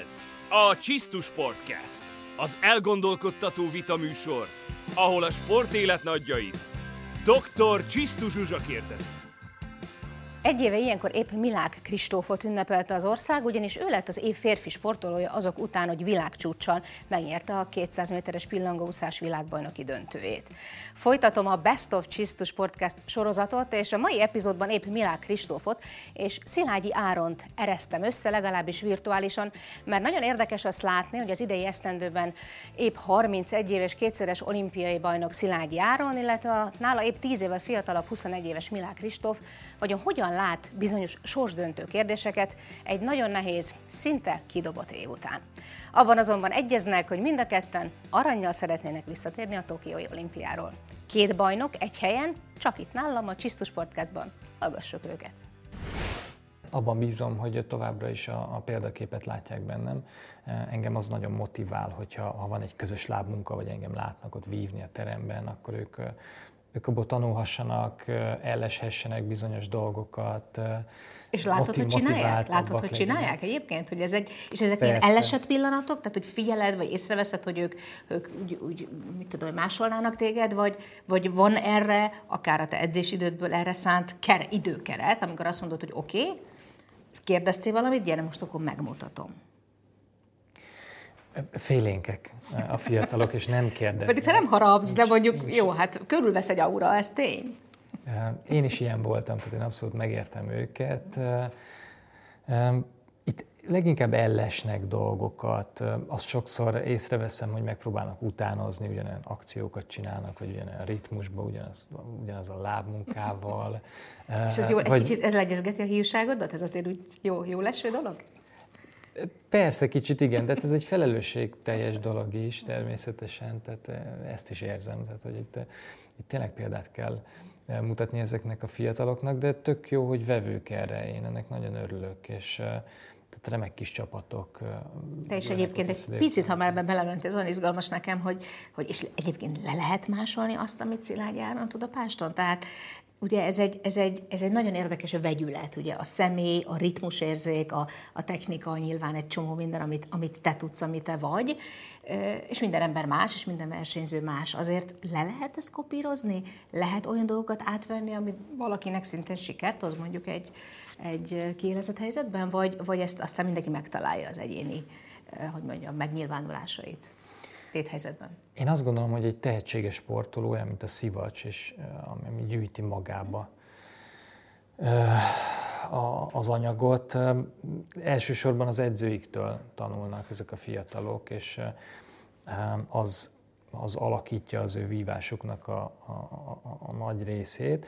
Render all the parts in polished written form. Ez a Csisztu Sportcast, az elgondolkodtató vitaműsor, ahol a sportélet nagyjait dr. Csisztu Zsuzsa kérdezi. Egy éve ilyenkor épp Milák Kristófot ünnepelte az ország, ugyanis ő lett az év férfi sportolója azok után, hogy világcsúccsal megnyerte a 200 méteres pillangóúszás világbajnoki döntőjét. Folytatom a Best of Csisztu Sportcast sorozatot, és a mai epizódban épp Milák Kristófot és Szilágyi Áront eresztem össze, legalábbis virtuálisan, mert nagyon érdekes azt látni, hogy az idei esztendőben épp 31 éves kétszeres olimpiai bajnok Szilágyi Áron, illetve a nála épp 10 évvel fiatalabb 21 éves Milák Kristóf, vagyon hogyan lát bizonyos sorsdöntő kérdéseket egy nagyon nehéz, szinte kidobott év után. Abban azonban egyeznek, hogy mind a ketten arannyal szeretnének visszatérni a Tokiói Olimpiáról. Két bajnok egy helyen, csak itt nálam a Csisztu Sportcastban. Hallgassuk őket! Abban bízom, hogy továbbra is a példaképet látják bennem. Engem az nagyon motivál, hogyha van egy közös lábmunka, vagy engem látnak ott vívni a teremben, akkor ők abból tanulhassanak, elleshessenek bizonyos dolgokat. És látod, hogy csinálják? Látod, hogy csinálják egyébként? Hogy ez egy, és ezek persze. Ilyen ellesett pillanatok? Tehát, hogy figyeled, vagy észreveszed, hogy ők úgy mit tudom, másolnának téged? Vagy van erre, akár a te edzésidődből erre szánt időkeret, amikor azt mondod, hogy oké, kérdeztél valamit, gyere, most akkor megmutatom. Félénkek a fiatalok, és nem kérdeznek. Pedig te nem harapsz, de mondjuk, nincs. Jó, hát körülvesz egy aura, ez tény. Én is ilyen voltam, tehát én abszolút megértem őket. Itt leginkább ellesnek dolgokat. Azt sokszor észreveszem, hogy megpróbálnak utánozni, ugyanolyan akciókat csinálnak, vagy ugyanolyan ritmusban, ugyanaz a lábmunkával. És ez jó, vagy... egy kicsit ez legyezgeti a hiúságodat? Ez azért úgy jó leső dolog? Persze, kicsit igen, de ez egy felelősségteljes dolog is természetesen, tehát ezt is érzem, tehát hogy itt tényleg példát kell mutatni ezeknek a fiataloknak, de tök jó, hogy vevők erre, én ennek nagyon örülök, és tehát remek kis csapatok. Te is egyébként egy picit, ha már ebben belementél, ez olyan izgalmas nekem, hogy és egyébként le lehet másolni azt, amit Szilágyi Áron tud a páston, tehát ugye ez egy nagyon érdekes vegyület, ugye a személy, a ritmusérzék, a technika, nyilván egy csomó minden, amit te tudsz, amit te vagy, és minden ember más, és minden versenyző más. Azért le lehet ezt kopírozni? Lehet olyan dolgokat átvenni, ami valakinek szintén sikert hoz mondjuk egy kiélezett helyzetben, vagy ezt aztán mindenki megtalálja az egyéni, hogy mondjam, megnyilvánulásait? Én azt gondolom, hogy egy tehetséges sportoló olyan, mint a szivacs, és ami gyűjti magába az anyagot. Elsősorban az edzőiktől tanulnak ezek a fiatalok, és az alakítja az ő vívásuknak a nagy részét.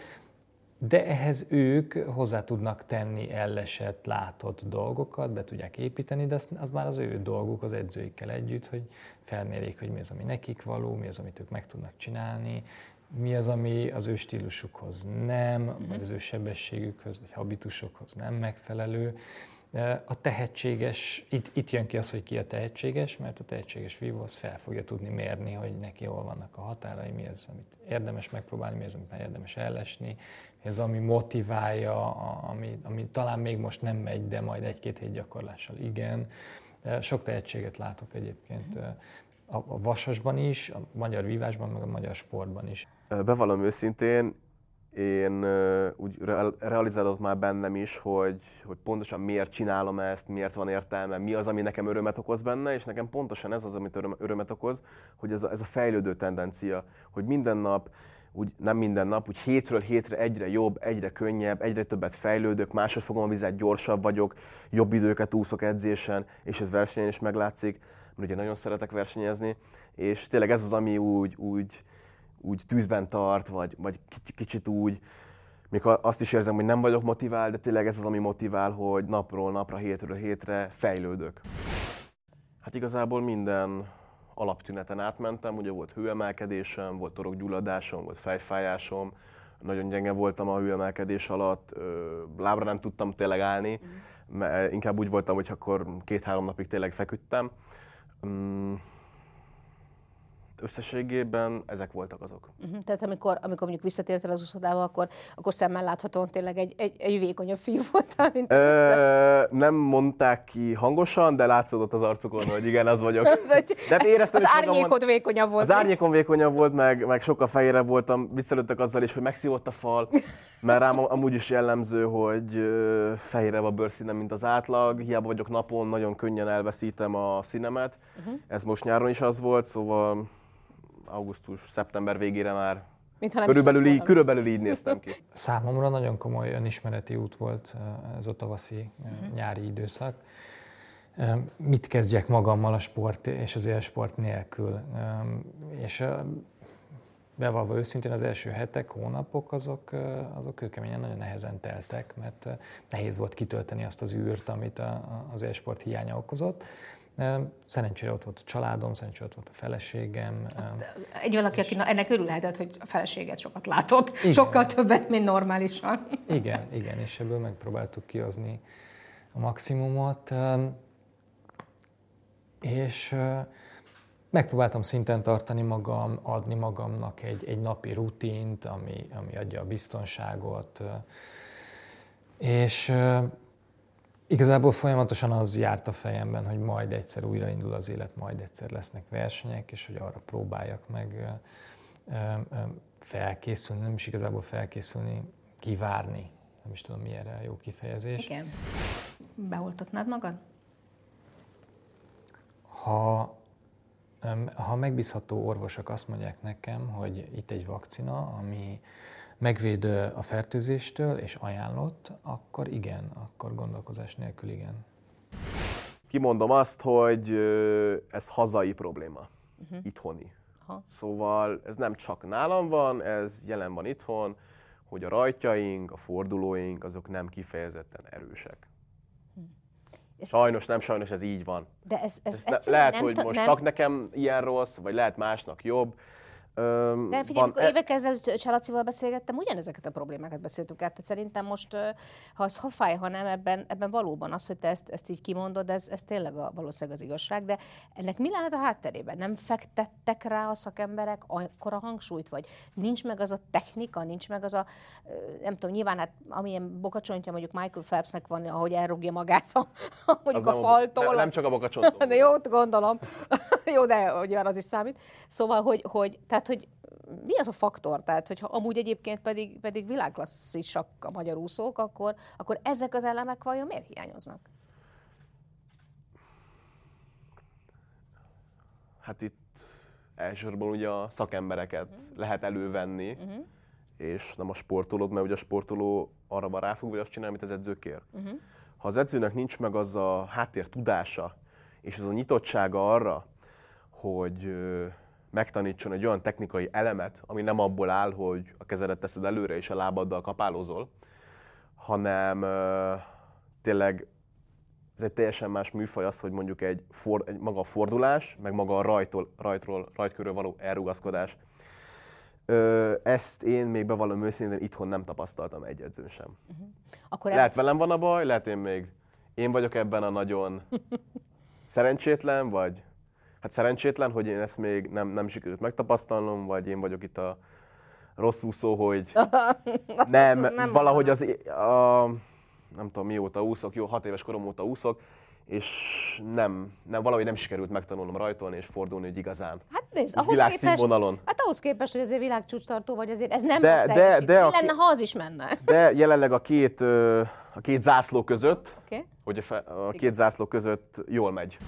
De ehhez ők hozzá tudnak tenni ellesett, látott dolgokat, be tudják építeni, de az már az ő dolguk az edzőikkel együtt, hogy felmérjék, hogy mi az, ami nekik való, mi az, amit ők meg tudnak csinálni, mi az, ami az ő stílusukhoz nem, vagy az ő sebességükhöz, vagy habitusokhoz nem megfelelő. A tehetséges, itt jön ki az, hogy ki a tehetséges, mert a tehetséges vívó az fel fogja tudni mérni, hogy neki hol vannak a határai, mi az, amit érdemes megpróbálni, mi az, amit érdemes ellesni, ez ami motiválja, ami talán még most nem megy, de majd egy-két hét gyakorlással igen. Sok tehetséget látok egyébként a vasasban is, a magyar vívásban, meg a magyar sportban is. Bevallom őszintén, én úgy realizálódott már bennem is, hogy pontosan miért csinálom ezt, miért van értelme, mi az, ami nekem örömet okoz benne, és nekem pontosan ez az, amit örömet okoz, hogy ez a fejlődő tendencia, hogy minden nap, úgy nem minden nap, úgy hétről hétre egyre jobb, egyre könnyebb, egyre többet fejlődök, máshogy fogom a vizet, gyorsabb vagyok, jobb időket úszok edzésen, és ez versenyen is meglátszik, mert ugye nagyon szeretek versenyezni, és tényleg ez az, ami úgy tűzben tart, vagy kicsit úgy, még azt is érzem, hogy nem vagyok motivál, de tényleg ez az, ami motivál, hogy napról napra, hétről hétre fejlődök. Hát igazából minden alaptüneten átmentem, ugye volt hőemelkedésem, volt torokgyulladásom, volt fejfájásom, nagyon gyenge voltam a hőemelkedés alatt, lábra nem tudtam tényleg állni, mert inkább úgy voltam, hogy akkor 2-3 napig tényleg feküdtem. összességében ezek voltak azok. Tehát amikor mondjuk visszatértél az úszodába, akkor szemmel láthatóan tényleg egy vékonyabb fiú voltál, mint nem mondták ki hangosan, de látszódott az arcukon, hogy igen, az vagyok. De éreztem, az árnyékod vékonyabb volt. Az árnyékom vékonyabb volt, meg sokkal fehérebb voltam, viccelődtek azzal is, hogy megszívott a fal, mert rám amúgy is jellemző, hogy fehérebb a bőrszínem, mint az átlag, hiába vagyok napon, nagyon könnyen elveszítem a színemet. Ez most nyáron is az volt, szóval augusztus-szeptember végére már körülbelül így néztem ki. Számomra nagyon komoly önismereti út volt ez a tavaszi nyári időszak. Mit kezdjek magammal a sport és az élsport nélkül? És bevallva őszintén az első hetek, hónapok azok kőkeményen nagyon nehezen teltek, mert nehéz volt kitölteni azt az űrt, amit az élsport hiánya okozott. Szerencsére ott volt a családom, szerencsére ott volt a feleségem. Egy valaki, aki ennek örülhetett, hogy a feleséget sokat látott, igen. Sokkal többet, mint normálisan. Igen, és ebből megpróbáltuk kihozni a maximumot. És megpróbáltam szinten tartani magam, adni magamnak egy napi rutint, ami adja a biztonságot. És igazából folyamatosan az járt a fejemben, hogy majd egyszer újraindul az élet, majd egyszer lesznek versenyek, és hogy arra próbáljak meg felkészülni, nem is igazából felkészülni, kivárni. Nem is tudom, mi erre a jó kifejezés. Igen. Beoltatnád magad? Ha megbízható orvosok azt mondják nekem, hogy itt egy vakcina, ami megvéd a fertőzéstől és ajánlott, akkor igen, akkor gondolkozás nélkül igen. Kimondom azt, hogy ez hazai probléma, itthoni. Aha. Szóval ez nem csak nálam van, ez jelen van itthon, hogy a rajtjaink, a fordulóink, azok nem kifejezetten erősek. Sajnos, ez így van. De ez lehet, hogy most nem... csak nekem ilyen rossz, vagy lehet másnak jobb. De figyelj, amikor évek ezelőtt Csalacival beszélgettem, ugyanezeket a problémákat beszéltük át. Tehát szerintem most, ha fáj, ha nem, ebben valóban az, hogy te ezt így kimondod, ez tényleg valószínűleg az igazság, de ennek mi lehet a hátterében? Nem fektettek rá a szakemberek akkora hangsúlyt, vagy nincs meg az a technika, nincs meg az a, nem tudom, nyilván hát amilyen bokacsontja mondjuk Michael Phelpsnek van, ahogy elrúgja magát mondjuk a faltól. Nem csak a bokacsontól. De jó, gondolom. Jó, de nyilván az is számít. Szóval, hogy mi az a faktor? Tehát, hogyha amúgy egyébként pedig világklasszisak a magyar úszók, akkor ezek az elemek vajon miért hiányoznak? Hát itt elsősorban ugye a szakembereket lehet elővenni, és nem a sportolót, mert ugye a sportoló arra van ráfog, vagy azt csinál, amit az edző kér. Ha az edzőnek nincs meg az a háttér tudása, és az a nyitottsága arra, hogy megtanítson egy olyan technikai elemet, ami nem abból áll, hogy a kezedet teszed előre és a lábaddal kapálózol, hanem tényleg ez egy teljesen más műfaj az, hogy mondjuk maga a fordulás, meg maga a rajtkörről való elrugaszkodás. Ezt én még bevallom őszintén itthon nem tapasztaltam egy edzőn sem. Akkor lehet velem van a baj, lehet én vagyok ebben a nagyon szerencsétlen, vagy... Hát szerencsétlen, hogy én ezt még nem sikerült megtapasztalnom, vagy én vagyok itt a rossz úszó, hogy nem valahogy nem tudom mióta úszok, jó, 6 éves korom óta úszok, és valahogy nem sikerült megtanulnom rajtolni és fordulni, hogy igazán. Hát nézd, ahhoz képest, hogy azért világcsúcstartó vagy, azért ez nem de, most teljesít. Mi lenne, ha az is menne? De jelenleg a két zászló között, hogy a két zászló között jól megy.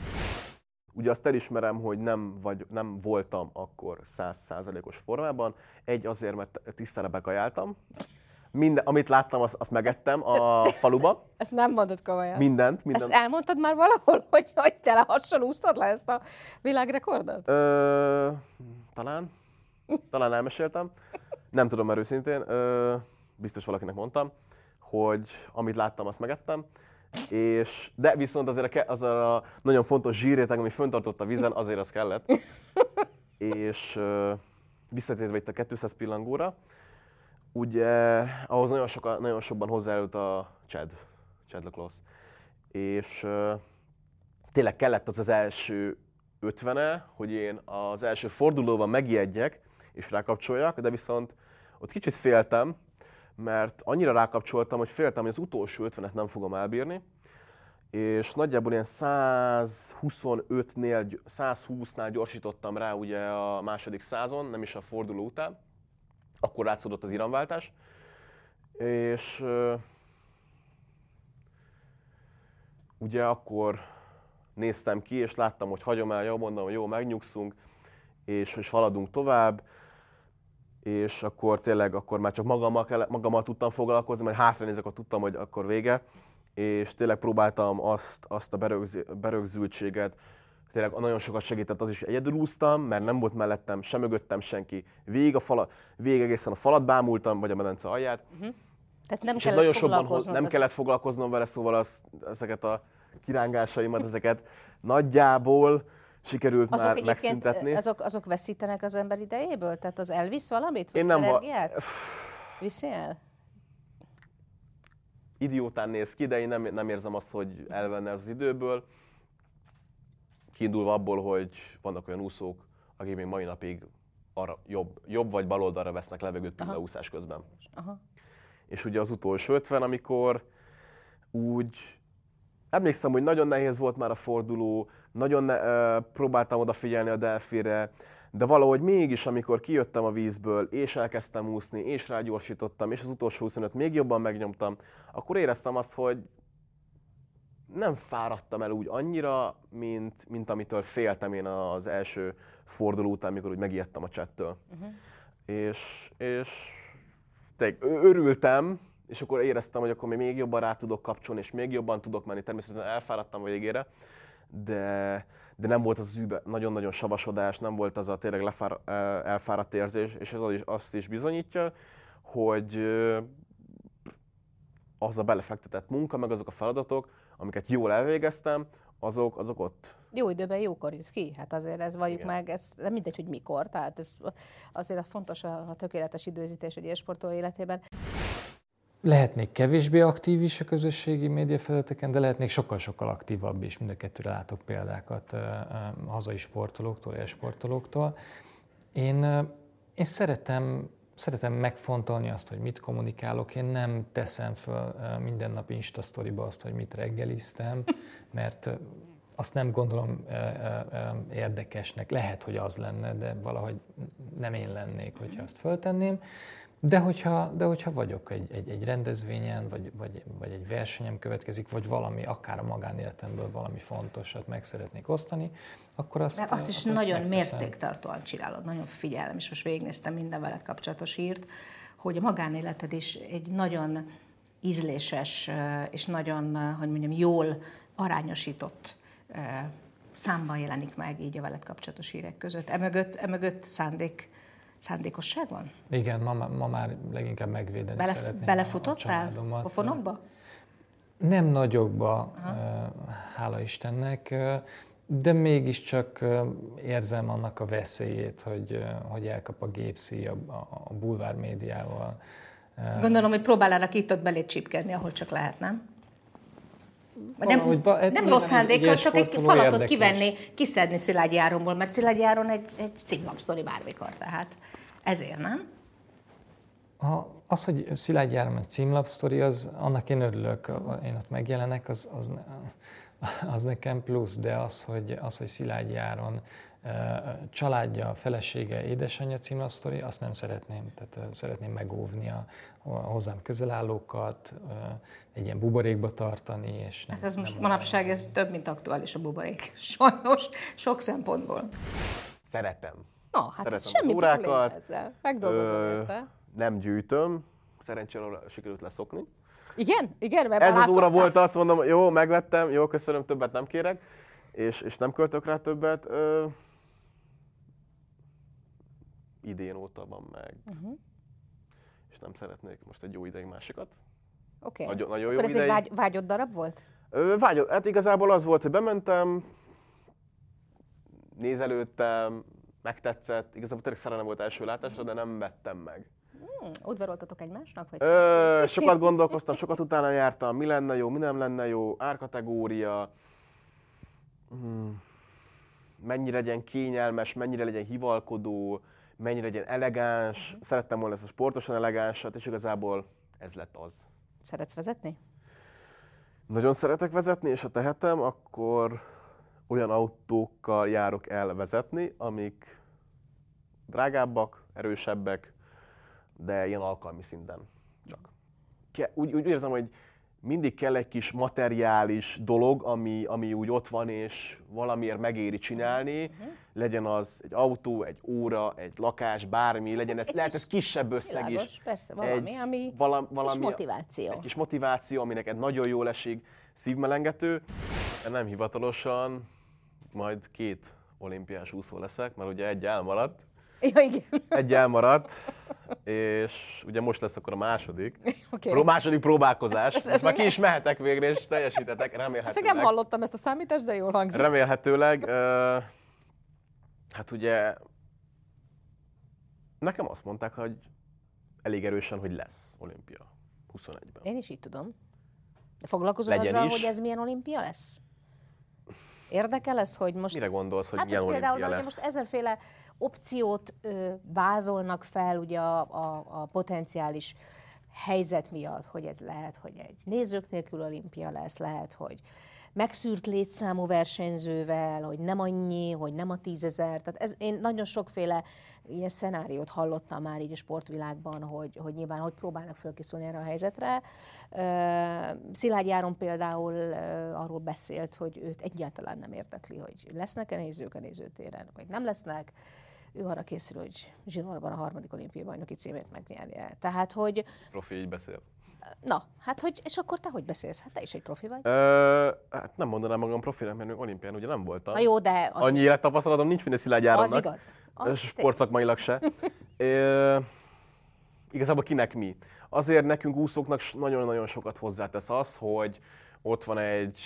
Ugye azt elismerem, hogy nem voltam akkor 100%-os formában. Egy azért, mert tisztára bekajáltam. Amit láttam, azt megettem a faluba. Ezt nem mondod komolyan. Mindent. Ezt elmondtad már valahol, hogy te lehassal úsztad le ezt a világrekordot? Talán elmeséltem. Nem tudom már őszintén. Biztos valakinek mondtam, hogy amit láttam, azt megettem. De viszont azért az a nagyon fontos zsírréteg, ami föntartott a vízen, azért az kellett. És visszatérve itt a 200 pillangóra, ugye ahhoz nagyon sokban hozzájárult a Chad Leclos. És tényleg kellett az első 50-e, hogy én az első fordulóban megijedjek és rákapcsoljak, de viszont ott kicsit féltem, mert annyira rákapcsoltam, hogy féltem, hogy az utolsó 50-et nem fogom elbírni, és nagyjából ilyen 120-nál gyorsítottam rá ugye a második százon, nem is a forduló után, akkor látszódott az iramváltás, és ugye akkor néztem ki, és láttam, hogy hagyom el, jól mondom, hogy jó, megnyugszunk, és haladunk tovább, és akkor tényleg akkor már csak magammal tudtam foglalkozni, majd hátranézek, akkor tudtam, hogy akkor vége, és tényleg próbáltam azt a berögzültséget, tényleg nagyon sokat segített az is, hogy egyedül úsztam, mert nem volt mellettem, sem mögöttem senki, végig egészen a falat bámultam, vagy a medence alját. Uh-huh. Tehát nem kellett foglalkoznom. Nem kellett foglalkoznom vele, szóval ezeket a kirángásaimat, ezeket nagyjából sikerült azok már megszüntetni. Azok veszítenek az ember idejéből? Tehát az elvisz valamit? Én nem energiát? Viszi el? Idiótán néz ki, de én nem érzem azt, hogy elvenne az időből. Kiindulva abból, hogy vannak olyan úszók, akik még mai napig arra jobb vagy bal oldalra vesznek levegőt a úszás közben. Aha. És ugye az utolsó 50, amikor úgy emlékszem, hogy nagyon nehéz volt már a forduló, nagyon próbáltam odafigyelni a delfire, de valahogy mégis, amikor kijöttem a vízből, és elkezdtem úszni, és rágyorsítottam, és az utolsó 25 még jobban megnyomtam, akkor éreztem azt, hogy nem fáradtam el úgy annyira, mint amitől féltem én az első forduló után, amikor úgy megijedtem a csettől. Uh-huh. És örültem, és akkor éreztem, hogy akkor még jobban rá tudok kapcsolni, és még jobban tudok menni. Természetesen elfáradtam végére, de nem volt az nagyon-nagyon savasodás, nem volt az a tényleg elfáradt érzés, és ez azt is bizonyítja, hogy az a belefektetett munka, meg azok a feladatok, amiket jól elvégeztem, azok ott. Jó időben jókor jössz ki, hát azért ez valljuk meg, ez nem mindegy, hogy mikor, tehát ez azért fontos a tökéletes időzítés egy ilyen sportoló életében. Lehetnék kevésbé aktív is a közösségi médiafelületeken, de lehetnék sokkal-sokkal aktívabb is, mind a kettőre látok példákat hazai sportolóktól, élsportolóktól. Én szeretem megfontolni azt, hogy mit kommunikálok. Én nem teszem föl minden nap Insta sztoriba azt, hogy mit reggeliztem, mert azt nem gondolom érdekesnek. Lehet, hogy az lenne, de valahogy nem én lennék, hogyha azt föltenném. De hogyha vagyok egy rendezvényen, vagy egy versenyem következik, vagy valami, akár a magánéletemből valami fontosat meg szeretnék osztani, akkor azt... Mert azt is nagyon mértéktartóan csinálod, nagyon figyelem, és most végignéztem minden veled kapcsolatos írt, hogy a magánéleted is egy nagyon ízléses, és nagyon, hogy mondjam, jól arányosított számban jelenik meg így a veled kapcsolatos hírek között. Emögött szándékosság van? Igen, ma már leginkább megvédeni szeretném. Belefutottál a pofonokba? Nem nagyokba, hála Istennek, de mégiscsak érzem annak a veszélyét, hogy elkap a gépszíj a bulvár médiával. Gondolom, hogy próbálnának itt-ott belé csipkedni, ahol csak lehet, nem? Nem rossz szándékkal, csak egy falatot érdekes kivenni, kiszedni Szilágyi Áronból, mert Szilágyi Áron egy címlap sztori bármikor, tehát ezért nem? Az, hogy Szilágyi Áron egy címlap sztori, az, annak én örülök, én ott megjelenek, az nekem plusz, de az, hogy Szilágyi Áron családja, felesége, édesanyja címlap sztori, azt nem szeretném. Tehát szeretném megóvni a hozzám közelállókat, egy ilyen buborékba tartani. És nem, hát ez nem most manapság ez több, mint aktuális a buborék. Sajnos, sok szempontból. Szeretem. Hát ez semmi probléma ezzel. Megdolgozom érte. Nem gyűjtöm. Szerencsére sikerült leszokni. Igen, mert ez az óra volt, azt mondom, jó, megvettem, jó, köszönöm, többet nem kérek, és nem költök rá többet. Idén óta van meg, és nem szeretnék most egy jó ideig másikat. Oké, nagyon jó ez ideig. Egy vágyott darab volt? Vágyott, hát igazából az volt, hogy bementem, nézelődtem, megtetszett, igazából tényleg szerelem volt első látásra, de nem vettem meg. Udvaroltatok egymásnak? Vagy? Sokat gondolkoztam, sokat utána jártam, mi lenne jó, mi nem lenne jó, árkategória. mennyire legyen kényelmes, mennyire legyen hivalkodó, mennyire legyen elegáns. Uh-huh. Szerettem volna ezt a sportosan elegánsat, és igazából ez lett az. Szeretsz vezetni? Nagyon szeretek vezetni, és ha tehetem, akkor olyan autókkal járok el vezetni, amik drágábbak, erősebbek, de ilyen alkalmi szinten csak. Úgy érzem, hogy mindig kell egy kis materiális dolog, ami úgy ott van, és valamiért megéri csinálni. Uh-huh. Legyen az egy autó, egy óra, egy lakás, bármi, legyen ez, lehet ez kisebb összeg világos, is. Persze, valami, egy, ami valami, kis motiváció. Egy kis motiváció, ami neked nagyon jól esik, szívmelengető. Nem hivatalosan, majd 2 olimpiás úszó leszek, mert ugye egy elmaradt. Ja, igen. Egy elmaradt, és ugye most lesz akkor a második, okay. Második próbálkozás. Ezt már ki is mehetek végre, és teljesítetek, remélhetőleg. Ezt nem hallottam ezt a számítást, de jól hangzik. Remélhetőleg, hát ugye nekem azt mondták, hogy elég erősen, hogy lesz olimpia 21-ben. Én is így tudom. De foglalkozol legyen azzal, is. Hogy ez milyen olimpia lesz? Érdekel ez, hogy most... Mire gondolsz, hogy hát, milyen olimpia például, lesz? Most ezerféle opciót vázolnak fel ugye a potenciális helyzet miatt, hogy ez lehet, hogy egy nézők nélkül olimpia lesz, lehet, hogy megszűrt létszámú versenyzővel, hogy nem annyi, hogy nem a 10 000. Tehát én nagyon sokféle ilyen szenáriót hallottam már így a sportvilágban, hogy nyilván hogy próbálnak fölkészülni erre a helyzetre. Szilágyi Áron például arról beszélt, hogy őt egyáltalán nem érdekli, hogy lesznek-e nézők a nézőtéren, vagy nem lesznek. Ő arra készül, hogy zsinórban a 3. olimpiai bajnoki címét megnyerje. Tehát, hogy... Profi így beszél. Na, hát hogy, és akkor te hogy beszélsz? Hát te is egy profi vagy? Hát nem mondanám magam profinak, mert olimpián ugye nem voltam. Na jó, de... Annyi élettapasztalatom nincs, mint a Szilágyi Áronnak. Az igaz. Az sportszakmailag se. Igazából kinek mi? Azért nekünk úszóknak nagyon-nagyon sokat hozzátesz az, hogy ott van egy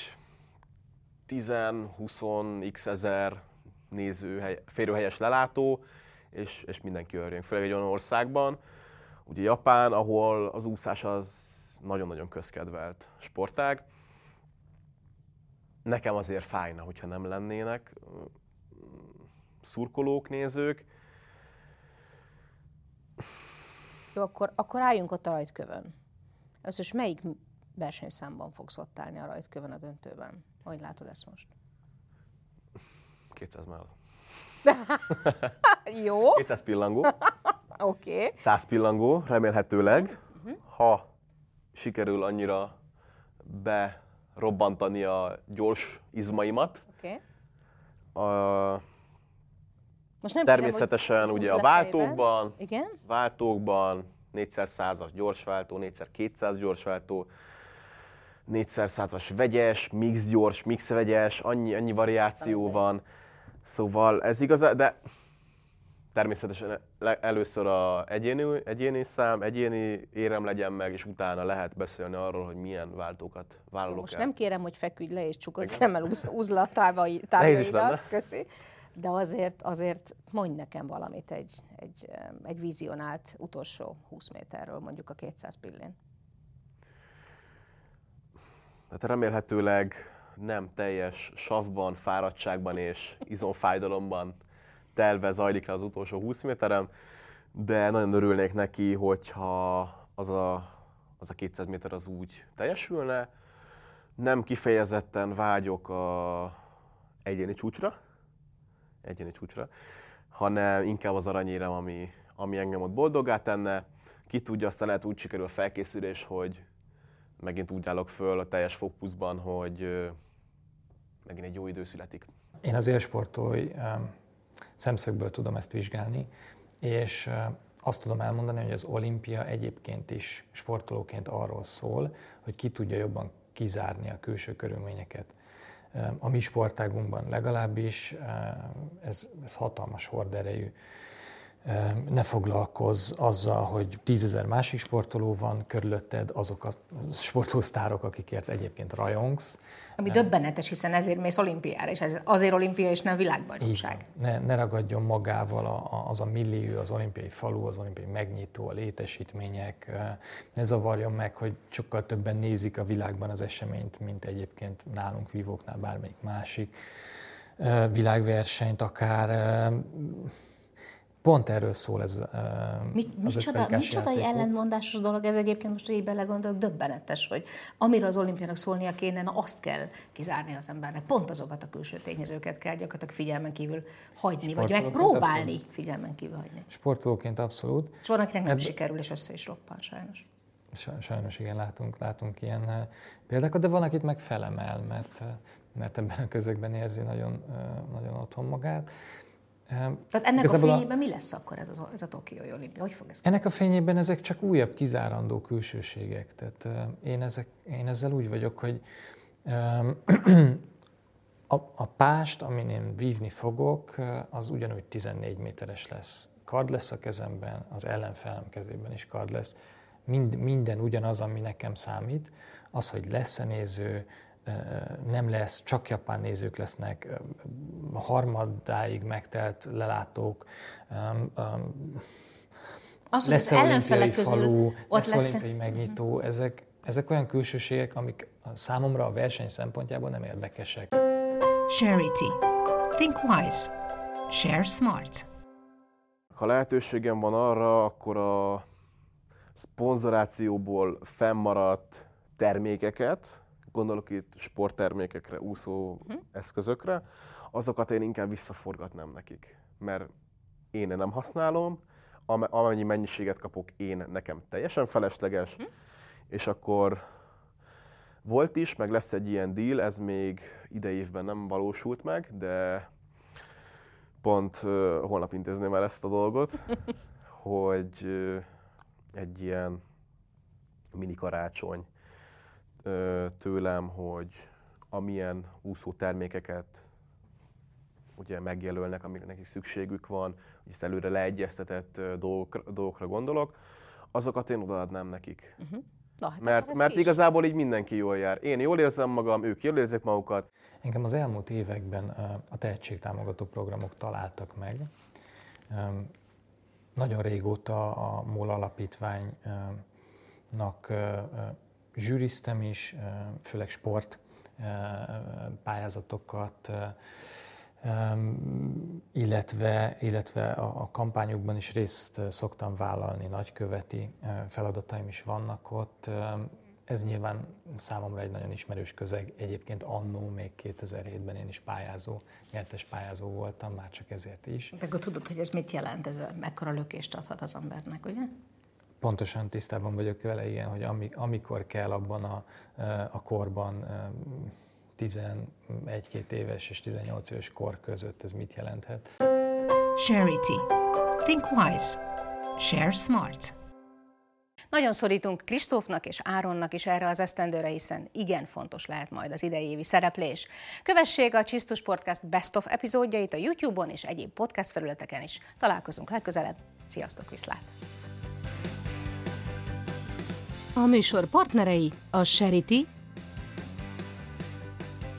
10-20 ezer néző, férőhelyes lelátó, és mindenki örjön, főleg egy olyan országban. Ugye Japán, ahol az úszás az nagyon-nagyon közkedvelt sportág. Nekem azért fájna, hogyha nem lennének szurkolók, nézők. Jó, akkor álljunk ott a rajtkövön. Összes melyik versenyszámban fogsz ott állni a rajtkövön a döntőben? Hogy látod ezt most? 200 mellett. Jó. 200 pillangó. Okay. 100 pillangó, remélhetőleg, ha sikerül annyira berobbantani a gyors izmaimat. Okay. Most nem természetesen kérem, ugye a váltókban, igen? 4x100-as gyorsváltó, 4x200 gyorsváltó, 4x100-as vegyes, mix gyors, mix vegyes, annyi variáció van. Szóval ez igazán, de... Természetesen először az egyéni szám, egyéni érem legyen meg, és utána lehet beszélni arról, hogy milyen váltókat vállalok el. Most nem kérem, hogy feküdj le és csukod szemmel úzd le a távjaidat, köszi. De azért mondj nekem valamit egy vizionált utolsó 20 méterről, mondjuk a 200 pillén. Hát remélhetőleg nem teljes savban, fáradtságban és izomfájdalomban telve zajlik le az utolsó 20 méterem, de nagyon örülnék neki, hogyha az a 200 méter az úgy teljesülne. Nem kifejezetten vágyok a egyéni csúcsra, hanem inkább az aranyérem, ami engem ott boldoggá tenne. Ki tudja, aztán lehet úgy sikerül a felkészülés, hogy megint úgy állok föl a teljes fókuszban, hogy megint egy jó idő születik. Én az élsportolói szemszögből tudom ezt vizsgálni, és azt tudom elmondani, hogy az olimpia egyébként is sportolóként arról szól, hogy ki tudja jobban kizárni a külső körülményeket. A mi sportágunkban legalábbis ez hatalmas horderejű. Ne foglalkozz azzal, hogy 10 000 másik sportoló van körülötted, azok a sportolósztárok, akikért egyébként rajongsz. Ami döbbenetes, hiszen ezért mész olimpiára, és ez azért olimpia, és nem világbajnokság. Ne ragadjon magával az a millió, az olimpiai falu, az olimpiai megnyitó, a létesítmények. Ne zavarjon meg, hogy sokkal többen nézik a világban az eseményt, mint egyébként nálunk vívóknál bármelyik másik. világversenyt, akár pont erről szól ez az micsoda ellentmondásos dolog ez egyébként, most így belegondolok, döbbenetes, hogy amire az olimpiának szólnia kéne, na azt kell kizárni az embernek. Pont azokat a külső tényezőket kell gyakorlatilag figyelmen kívül hagyni, vagy megpróbálni figyelmen kívül hagyni. Sportolóként abszolút. És van, akinek nem sikerül, és össze is roppan, sajnos. Sajnos igen, látunk ilyen példákat, de van, akit meg felemel, mert ebben a közegben érzi nagyon, nagyon otthon magát. Tehát ennek igazából a fényében mi lesz akkor ez a Tokiói Olimpia? Hogy fog ez? Ennek a fényében ezek csak újabb kizárandó külsőségek. Tehát én ezzel úgy vagyok, hogy a pást, amin én vívni fogok, az ugyanúgy 14 méteres lesz. Kard lesz a kezemben, az ellenfelem kezében is kard lesz. Minden ugyanaz, ami nekem számít. Az, hogy lesz-e néző, nem lesz, csak japán nézők lesznek, harmadáig megtelt lelátók, lesz olimpiai falu, lesz olimpiai megnyitó, ezek olyan külsőségek, amik számomra a verseny szempontjából nem érdekesek. Sharity. Think wise. Share smart. Ha lehetőségem van arra, akkor a szponzorációból fennmaradt termékeket, gondolok itt sporttermékekre, úszó eszközökre, azokat én inkább visszaforgatnám nekik. Mert én nem használom, amennyi mennyiséget kapok én, nekem teljesen felesleges, és akkor volt is, meg lesz egy ilyen deal, ez még idei évben nem valósult meg, de pont holnap intézném el ezt a dolgot, hogy egy ilyen mini karácsony tőlem, hogy amilyen úszó termékeket ugye megjelölnek, amire nekik szükségük van, és előre leegyeztetett dolgokra gondolok, azokat én odaadnám nekik. Na, hát mert igazából így mindenki jól jár. Én jól érzem magam, ők jól érzik magukat. Engem az elmúlt években a tehetségtámogató programok találtak meg. Nagyon régóta a MOL alapítványnak zsűriztem is, főleg sport pályázatokat, illetve a kampányokban is részt szoktam vállalni, nagyköveti feladataim is vannak ott. Ez nyilván számomra egy nagyon ismerős közeg. Egyébként annó még 2007-ben én is nyertes pályázó voltam, már csak ezért is. De akkor tudod, hogy ez mit jelent, ez mekkora lökést adhat az embernek, ugye? Pontosan tisztában vagyok vele, igen, hogy amikor kell abban a korban, 11-2 éves és 18 éves kor között ez mit jelenthet. Charity. Think wise. Share smart. Nagyon szorítunk Kristófnak és Áronnak is erre az esztendőre, hiszen igen fontos lehet majd az idei évi szereplés. Kövessék a Csisztu Podcast Best of epizódjait a YouTube-on és egyéb podcast felületeken is. Találkozunk legközelebb. Sziasztok, viszlát! A műsor partnerei a Sharity,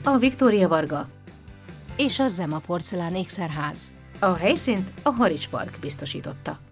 a Victoria Varga és a Zema Porcelán Ékszerház. A helyszínt a Haris Park biztosította.